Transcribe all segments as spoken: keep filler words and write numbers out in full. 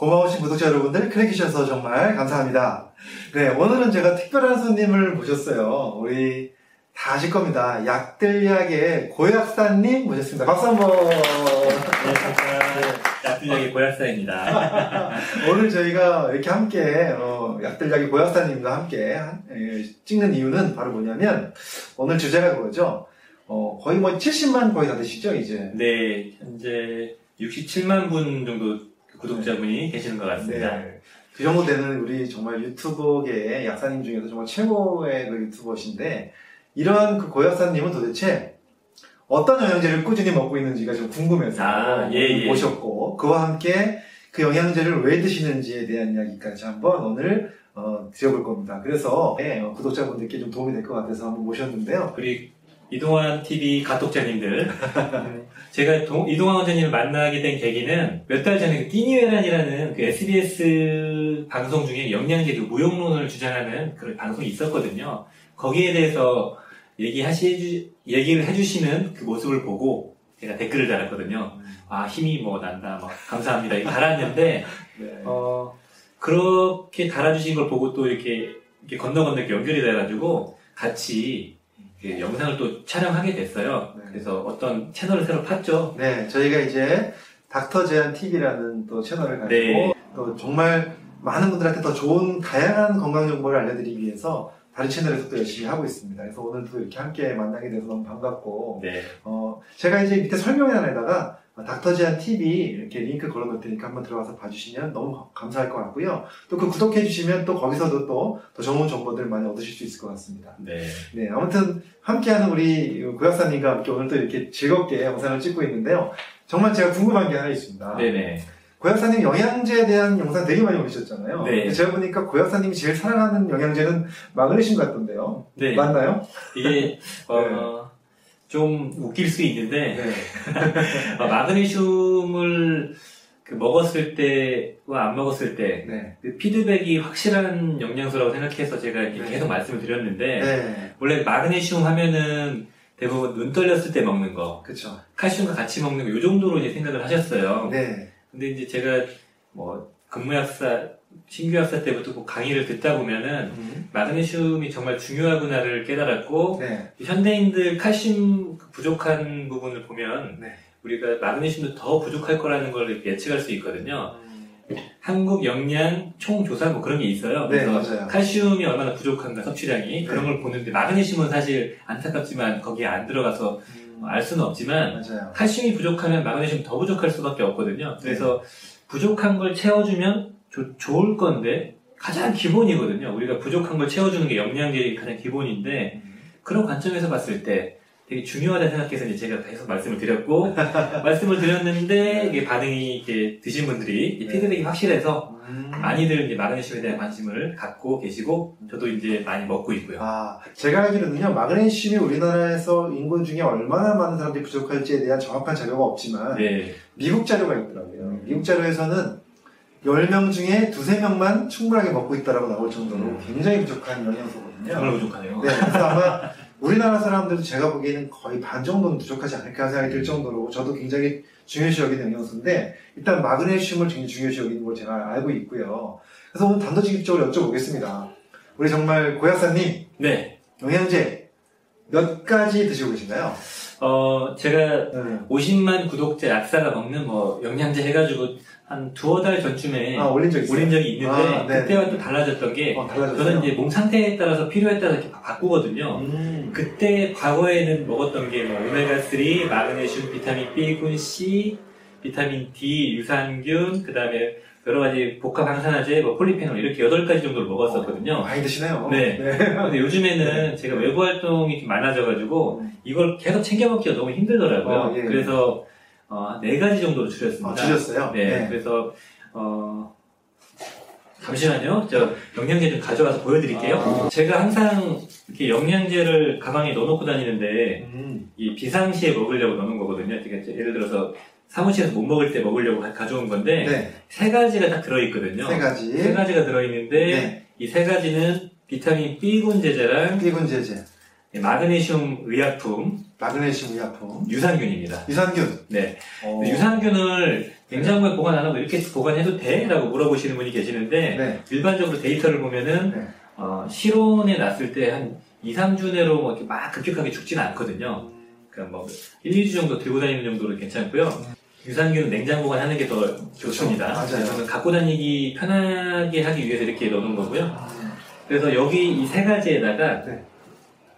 고마우신 구독자 여러분들 클릭해주셔서 정말 감사합니다. 네, 오늘은 제가 특별한 손님을 모셨어요. 우리 다 아실 겁니다. 약들약의 고약사님 모셨습니다. 박수 한번. 네, 감사합니다. 약들약의 고약사입니다. 오늘 저희가 이렇게 함께 어, 약들약의 고약사님과 함께 에, 찍는 이유는 바로 뭐냐면 오늘 주제가 그거죠. 어, 거의 뭐 칠십만 거의 다 되시죠 이제? 네, 현재 육십칠만 분 정도 구독자분이 네. 계시는 것 같습니다. 네. 그 정도 되는 우리 정말 유튜버계 약사님 중에서 정말 최고의 그 유튜버신데 이러한 그 고약사님은 도대체 어떤 영양제를 꾸준히 먹고 있는지가 좀 궁금해서 아, 예, 예. 모셨고 그와 함께 그 영양제를 왜 드시는지에 대한 이야기까지 한번 오늘 어, 드려볼 겁니다. 그래서 네, 어, 구독자분들께 좀 도움이 될 것 같아서 한번 모셨는데요. 그리고 이동환 티비 가독자님들 제가 동, 이동환 원장님을 만나게 된 계기는 몇 달 전에 그 끼니회란이라는 그 에스비에스 방송 중에 영양제 그 무용론을 주장하는 그런 방송이 있었거든요. 거기에 대해서 얘기하시, 얘기를 해주시는 그 모습을 보고 제가 댓글을 달았거든요. 음. 아, 힘이 뭐 난다, 뭐, 감사합니다. 이거 달았는데, 네. 어, 그렇게 달아주신 걸 보고 또 이렇게, 이렇게 건너 건너 이렇게 연결이 돼가지고 같이 그 영상을 또 촬영하게 됐어요. 네. 그래서 어떤 채널을 새로 팠죠. 네, 저희가 이제 닥터제한티비라는 또 채널을 가지고 네. 또 정말 많은 분들한테 더 좋은 다양한 건강 정보를 알려드리기 위해서 다른 채널에서 또 열심히 하고 있습니다. 그래서 오늘도 이렇게 함께 만나게 돼서 너무 반갑고 네. 어, 제가 이제 밑에 설명란에다가 닥터제한티비 이렇게 링크 걸어놓을 테니까 한번 들어가서 봐주시면 너무 감사할 것 같고요. 또 그 구독해주시면 또 거기서도 또 더 좋은 정보들 많이 얻으실 수 있을 것 같습니다. 네. 네. 아무튼 함께하는 우리 고약사님과 함께 오늘 또 이렇게 즐겁게 영상을 찍고 있는데요. 정말 제가 궁금한 게 하나 있습니다. 네네. 고약사님 영양제에 대한 영상 되게 많이 올리셨잖아요. 네. 제가 보니까 고약사님이 제일 사랑하는 영양제는 마그네슘 같던데요. 네. 맞나요? 이게 어... 네. 좀 웃길 수 있는데 네. 마그네슘을 그 먹었을 때와 안 먹었을 때 네. 그 피드백이 확실한 영양소라고 생각해서 제가 이렇게 네. 계속 말씀을 드렸는데 네. 원래 마그네슘 하면은 대부분 눈 떨렸을 때 먹는 거, 그쵸. 칼슘과 같이 먹는 거 이 정도로 이제 생각을 하셨어요. 네. 근데 이제 제가 뭐 근무약사, 신규약사 때부터 그 강의를 듣다 보면은 음. 마그네슘이 정말 중요하구나를 깨달았고 네. 현대인들 칼슘 부족한 부분을 보면 네. 우리가 마그네슘도 더 부족할 거라는 걸 예측할 수 있거든요. 음. 한국 영양 총조사 뭐 그런 게 있어요. 네, 그래서 맞아요. 칼슘이 얼마나 부족한가 섭취량이 네. 그런 걸 보는데 마그네슘은 사실 안타깝지만 거기에 안 들어가서 음. 알 수는 없지만 맞아요. 칼슘이 부족하면 마그네슘 더 부족할 수밖에 없거든요. 그래서 네. 부족한 걸 채워주면 조, 좋을 건데 가장 기본이거든요. 우리가 부족한 걸 채워주는 게 영양제의 가장 기본인데 음. 그런 관점에서 봤을 때 되게 중요하다 생각해서 이제 제가 계속 말씀을 드렸고 말씀을 드렸는데 이게 반응이 이렇게 드신 분들이 네. 피드백이 확실해서 음. 많이들 이제 마그네슘에 대한 관심을 갖고 계시고 저도 이제 많이 먹고 있고요. 아, 제가 알기로는요 마그네슘이 우리나라에서 인구 중에 얼마나 많은 사람들이 부족할지에 대한 정확한 자료가 없지만 네. 미국 자료가 있더라고요. 음. 미국 자료에서는 열 명 중에 두세 명만 충분하게 먹고 있다라고 나올 정도로 음. 굉장히 부족한 영양소거든요. 정말 부족하네요. 네, 그래서 아마 우리나라 사람들도 제가 보기에는 거의 반 정도는 부족하지 않을까 생각이 들 정도로 저도 굉장히 중요시 여기는 영양소인데 일단 마그네슘을 굉장히 중요시 여기는 걸 제가 알고 있고요. 그래서 오늘 단도직입적으로 여쭤보겠습니다. 우리 정말 고약사님 네. 영양제 몇 가지 드시고 계신가요? 어, 제가 네. 오십만 구독자 약사가 먹는 뭐 영양제 해가지고 한 두어 달 전쯤에 아, 올린, 적 올린 적이 있는데 아, 그때와 또 달라졌던 게 어, 저는 이제 몸 상태에 따라서 필요에 따라서 이렇게 바꾸거든요. 음. 그때 과거에는 먹었던 게 뭐 오메가삼, 마그네슘, 비타민 B군, C, 비타민 D, 유산균, 그 다음에 여러 가지 복합 항산화제, 뭐 폴리페놀 이렇게 여덟 가지 정도를 먹었었거든요. 어, 많이 드시네요. 네. 네. 근데 요즘에는 제가 외부 활동이 좀 많아져가지고 이걸 계속 챙겨 먹기가 너무 힘들더라고요. 어, 예. 그래서 어, 네 가지 정도로 줄였습니다. 아, 줄였어요? 네. 네. 그래서 어... 잠시만요. 저 영양제 좀 가져와서 보여드릴게요. 아. 제가 항상 이렇게 영양제를 가방에 넣어놓고 다니는데 음. 이 비상시에 먹으려고 넣는 거거든요. 그러니까 예를 들어서 사무실에서 못 먹을 때 먹으려고 가져온 건데 네. 세 가지가 딱 들어있거든요. 세 가지. 세 가지가 들어있는데 네. 이 세 가지는 비타민 B군 제제랑 B군 제제, 마그네슘 의약품, 마그네슘 의약품 유산균입니다. 유산균. 네. 오. 유산균을 냉장고에 보관 안 하고 이렇게 보관해도 돼? 라고 물어보시는 분이 계시는데 네. 일반적으로 데이터를 보면은 네. 어, 실온에 놨을 때 한 이, 삼 주 내로 뭐 이렇게 막 급격하게 죽지는 않거든요. 그러니까 뭐 일, 이 주 정도 들고 다니는 정도로 괜찮고요. 음. 유산균은 냉장 보관하는 게 더 좋습니다. 맞아요. 저는 갖고 다니기 편하게 하기 위해서 이렇게 넣는 거고요. 아, 네. 그래서 여기 이 세 가지에다가 네.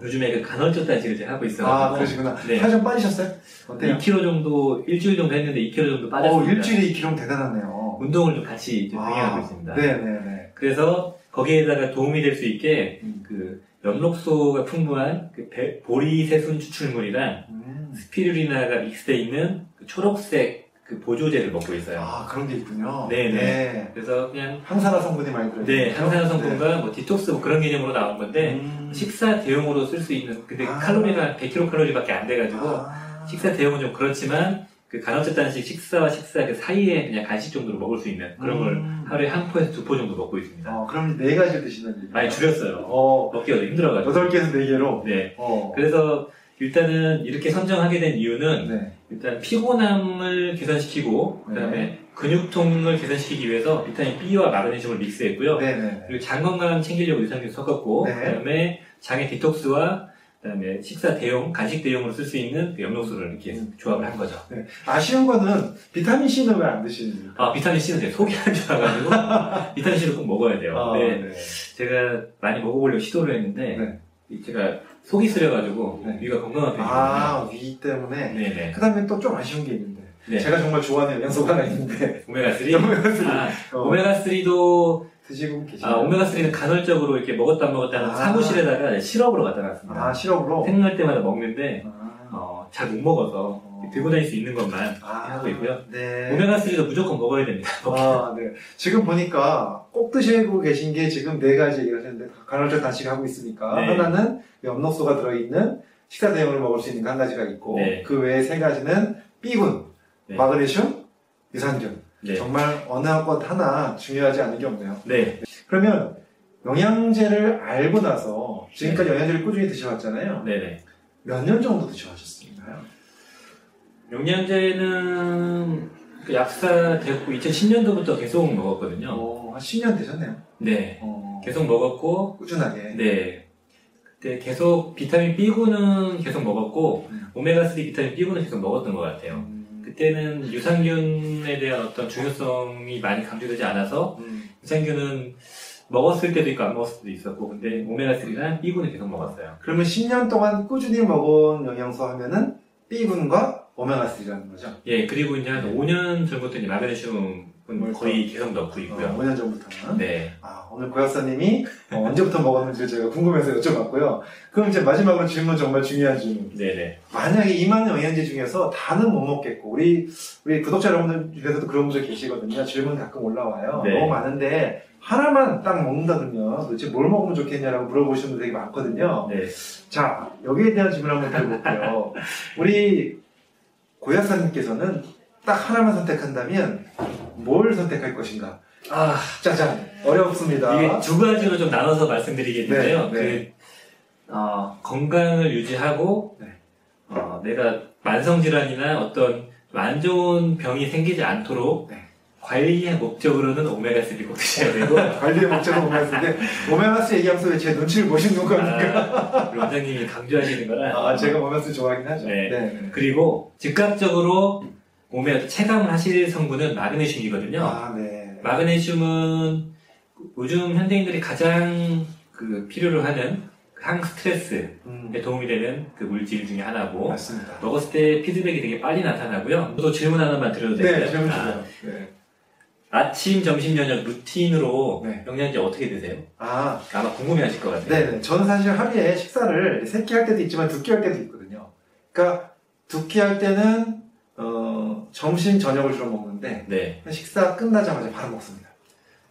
요즘에 그 간헐적 단식을 제가 하고 있어요. 아, 그러시구나. 네. 살 좀 빠지셨어요? 어때요? 이 킬로그램 정도, 일주일 정도 했는데 이 킬로그램 정도 빠졌습니다. 오, 일주일에 이 킬로그램 대단하네요. 운동을 좀 같이 좀 병행하고 아, 있습니다. 네네네. 그래서 거기에다가 도움이 될 수 있게 음. 그 엽록소가 풍부한 그 배, 보리새순 추출물이랑 음. 스피루리나가 믹스되어 있는 그 초록색 그 보조제를 먹고 있어요. 아, 그런 게 있군요. 네네. 네. 그래서 그냥. 항산화 성분이 많이 들어있어요. 네, 항산화 성분과 네. 뭐 디톡스 뭐 그런 개념으로 나온 건데, 음. 식사 대용으로 쓸 수 있는, 근데 아. 칼로리가 백 킬로칼로리 밖에 안 돼가지고, 아. 식사 대용은 좀 그렇지만, 그 간헐적 단식 식사와 식사 그 사이에 그냥 간식 정도로 먹을 수 있는 그런 걸 음. 하루에 한 포에서 두 포 정도 먹고 있습니다. 어, 그럼 네 가지를 드신다는 얘기예요? 많이 줄였어요. 어. 먹기가 힘들어가지고. 여덟 개에서 네 개로? 네. 어. 그래서 일단은 이렇게 선정하게 된 이유는 네. 일단 피곤함을 개선시키고 그 다음에 네. 근육통을 개선시키기 위해서 비타민 B와 마그네슘을 믹스했고요. 네, 네. 그리고 장 건강 챙기려고 유산균 섞었고 네. 그 다음에 장의 디톡스와 그 다음에 식사 대용, 간식 대용으로 쓸 수 있는 그 엽록소를 이렇게 음. 조합을 한 거죠. 네. 아쉬운 거는 비타민C는 왜 안 드시는지. 아, 비타민C는 제가 속이 안 좋아가지고 비타민C를 꼭 먹어야 돼요. 아, 네. 네. 제가 많이 먹어보려고 시도를 했는데 네. 제가 속이 쓰려가지고 네. 위가 건강한 편이거든요. 아, 위 때문에? 네네. 그 다음에 또 좀 아쉬운 게 있는데 네. 제가 정말 좋아하는 영양소가 하나 있는데 오메가삼? 오메가삼. 아, 어. 오메가삼도 드시고 계시나요? 아, 오메가삼은 간헐적으로 이렇게 먹었다 안 먹었다 하는 아. 사무실에다가 시럽으로 갖다 놨습니다. 아, 시럽으로? 생각날 때마다 먹는데 아. 어, 잘 못 먹어서 어. 들고 다닐 수 있는 것만 아. 하고 있고요. 네. 오메가삼도 무조건 먹어야 됩니다. 아, 네. 지금 보니까 꼭 드시고 계신 게 지금 네 가지 얘기를 하셨는데 간헐적 단식을 하고 있으니까 네. 하나는 엽록소가 들어있는 식사 대용으로 먹을 수 있는 게 한 가지가 있고 네. 그 외에 세 가지는 B군, 네. 마그네슘, 유산균. 네. 정말 어느 것 하나 중요하지 않은 게 없네요. 네. 그러면 영양제를 알고 나서 지금까지 네. 영양제를 꾸준히 드셔왔잖아요. 네. 몇 년 정도 드셔왔셨을까요? 영양제는 약사 되고 이천십 년도부터 계속 먹었거든요. 오, 한 십 년 되셨네요. 네. 오. 계속 먹었고 꾸준하게. 네. 네, 계속 비타민 B군은 계속 먹었고 음. 오메가삼 비타민 B군은 계속 먹었던 것 같아요. 음. 그때는 유산균에 대한 어떤 중요성이 많이 강조되지 않아서 음. 유산균은 먹었을 때도 있고 안 먹었을 때도 있었고 근데 오메가삼이랑 B군은 계속 먹었어요. 그러면 십 년 동안 꾸준히 먹은 영양소 하면은 B군과 오메가삼이라는 거죠? 예, 그리고 이제 한 오 년 전부터 이제 마그네슘 거의 계속 넣고 있고요. 어, 오 년 전부터는. 네. 아, 오늘 고약사님이 어, 언제부터 먹었는지 제가 궁금해서 여쭤봤고요. 그럼 이제 마지막으로 질문, 정말 중요한 질문. 네네. 만약에 이 많은 영양제 중에서 다는 못 먹겠고, 우리, 우리 구독자 여러분들 중에서도 그런 분들 계시거든요. 질문 가끔 올라와요. 네. 너무 많은데, 하나만 딱 먹는다 그러면 도대체 뭘 먹으면 좋겠냐라고 물어보시는 분들이 많거든요. 네. 자, 여기에 대한 질문 한번 드려볼게요. 우리 고약사님께서는 딱 하나만 선택한다면, 뭘 선택할 것인가? 아, 짜잔. 어렵습니다. 이게 두 가지로 좀 나눠서 말씀드리겠는데요. 네, 네. 그, 어, 건강을 유지하고, 네. 어, 내가 만성질환이나 어떤 안 좋은 병이 생기지 않도록, 네. 관리의 목적으로는 오메가삼이 꼭 드셔야 되고. 관리의 목적은 오메가삼인데, 오메가삼 얘기하면서 제 눈치를 보시는 겁니까? 아, 원장님이 강조하시는 거라. 아, 제가 오메가삼 좋아하긴 하죠. 네. 네, 네. 그리고 즉각적으로, 몸에 체감을 하실 성분은 마그네슘이거든요. 아, 네. 마그네슘은 요즘 현대인들이 가장 그 필요로 하는 항스트레스에 음. 도움이 되는 그 물질 중에 하나고, 맞습니다. 먹었을 때 피드백이 되게 빨리 나타나고요. 또 질문 하나만 드려도 될까요? 네, 질문 주세요. 아, 네. 아침, 점심, 저녁 루틴으로 네. 영양제 어떻게 드세요? 아, 아마 궁금해하실 것 같아요. 네네. 저는 사실 하루에 식사를 세 끼 할 때도 있지만 두 끼 할 때도 있거든요. 그러니까 두 끼 할 때는 어, 점심, 저녁을 주로 먹는데, 네. 식사 끝나자마자 바로 먹습니다.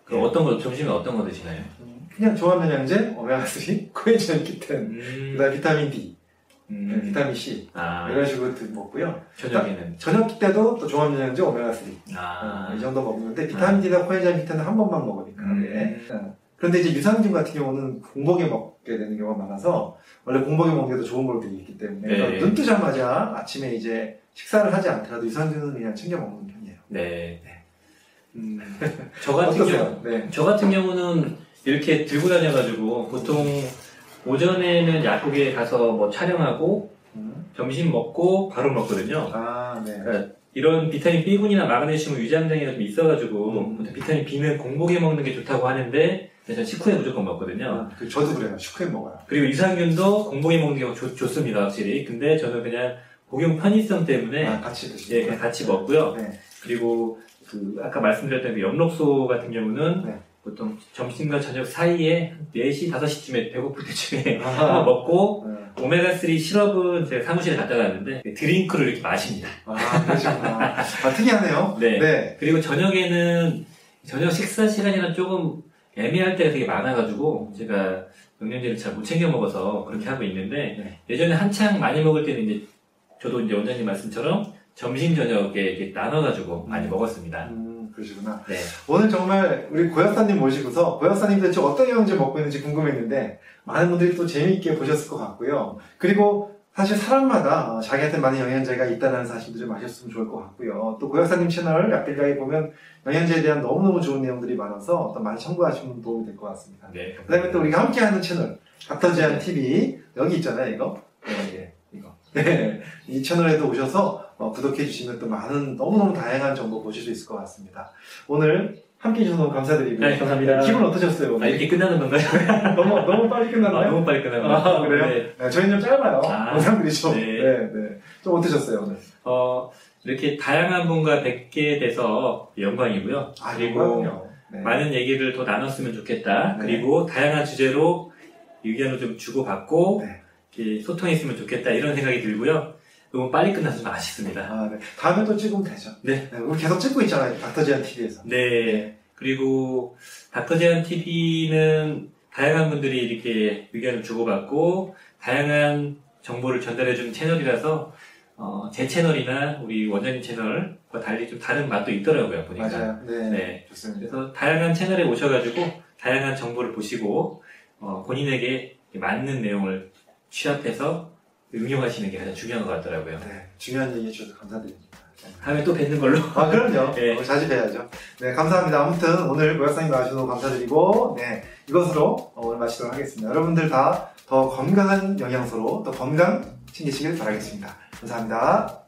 그럼 네. 어떤 거, 점심에 어떤 거 드시나요? 음, 그냥 종합영양제, 오메가삼, 코엔자임 큐텐, 음. 그 다음에 비타민 D, 음. 비타민 C, 아. 이런 식으로 먹고요. 저녁에는? 저녁 때도 또 종합영양제, 오메가삼, 아. 어, 이 정도 먹는데, 비타민 D나 코엔자임 큐텐은 한 번만 먹으니까. 음. 네. 그런데 이제 유산균 같은 경우는 공복에 먹게 되는 경우가 많아서, 원래 공복에 먹는 게 더 좋은 걸로 되어 있기 때문에, 그러니까 눈 뜨자마자 아침에 이제 식사를 하지 않더라도 유산균은 그냥 챙겨 먹는 편이에요. 네. 네. 음. 저 같은 경우, 네. 저 같은 경우는 이렇게 들고 다녀가지고, 보통 오전에는 약국에 가서 뭐 촬영하고, 음. 점심 먹고 바로 먹거든요. 아, 네. 그러니까 이런 비타민 B군이나 마그네슘은 위장장애가 좀 있어가지고, 음. 비타민 B는 공복에 먹는 게 좋다고 하는데, 저는 식후에 무조건 먹거든요. 아, 저도 그래요. 식후에 먹어요. 그리고 유산균도 공복에 먹는 게 좋, 좋습니다, 확실히. 근데 저는 그냥 복용 편의성 때문에, 아, 같이 드시죠. 예, 그냥 같이 먹고요. 네. 그리고 그 아까 말씀드렸던 그 엽록소 같은 경우는, 네. 보통 점심과 저녁 사이에 네 시, 다섯 시쯤에 배고플 때쯤에 아, 먹고, 네. 오메가삼 시럽은 제가 사무실에 갖다 놨는데 드링크를 이렇게 마십니다. 아, 그러시구나. 아, 특이하네요. 네. 네. 그리고 저녁에는 저녁 식사 시간이랑 조금 애매할 때가 되게 많아가지고 제가 영양제를 잘 못 챙겨 먹어서 그렇게 하고 있는데, 네. 예전에 한창 많이 먹을 때는 이제 저도 이제 원장님 말씀처럼 점심, 저녁에 이렇게 나눠가지고 음. 많이 먹었습니다. 음. 그러시구나. 네. 오늘 정말 우리 고약사님 모시고서 고약사님 대체 어떤 영양제 먹고 있는지 궁금했는데 많은 분들이 또 재미있게 보셨을 것 같고요. 그리고 사실 사람마다 자기한테 많은 영양제가 있다는 사실들을 마셨으면 좋을 것 같고요. 또 고약사님 채널 약들약에 보면 영양제에 대한 너무너무 좋은 내용들이 많아서 또 많이 참고하시면 도움이 될 것 같습니다. 네. 그 다음에 또 우리가 함께하는 채널 닥터제한티비, 여기 있잖아요, 이거. 네, 네. 이거. 네. 이 채널에도 오셔서 어, 구독해주시면 또 많은 너무너무 다양한 정보 보실 수 있을 것 같습니다. 오늘 함께 해주셔서 너무 감사드리고. 네, 감사합니다. 기분 어떠셨어요, 오늘? 아, 이렇게 끝나는 건가요? 너무, 너무 빨리 끝났나요? 아, 너무 빨리 끝났나요? 아, 그래요? 네. 네, 저희는 좀 짧아요. 아, 영상들이죠. 네. 네, 네. 좀 어떠셨어요, 오늘? 어, 이렇게 다양한 분과 뵙게 돼서 영광이고요. 아, 그리고 네. 많은 얘기를 더 나눴으면 좋겠다. 네. 그리고 다양한 주제로 의견을 좀 주고받고, 네. 이렇게 소통했으면 좋겠다. 이런 생각이 들고요. 너무 빨리 끝나서 좀 아쉽습니다. 아, 네. 다음에 또 찍으면 되죠. 네. 네. 우리 계속 찍고 있잖아요, 닥터제한티비에서. 네. 그리고 닥터제한티비는 다양한 분들이 이렇게 의견을 주고받고 다양한 정보를 전달해주는 채널이라서, 어, 제 채널이나 우리 원장님 채널과 달리 좀 다른 맛도 있더라고요, 보니까. 맞아요. 네. 네. 좋습니다. 그래서 다양한 채널에 오셔가지고 다양한 정보를 보시고, 어, 본인에게 맞는 내용을 취합해서 응용하시는 게 가장 중요한 것 같더라고요. 네, 중요한 얘기해 주셔서 감사드립니다. 다음에 또 뵙는 걸로. 아, 그럼요. 네. 자주 뵈야죠. 네, 감사합니다. 아무튼 오늘 고약사님 나와주셔서 감사드리고, 네, 이것으로 오늘 마치도록 하겠습니다. 여러분들 다 더 건강한 영양소로 더 건강 챙기시길 바라겠습니다. 감사합니다.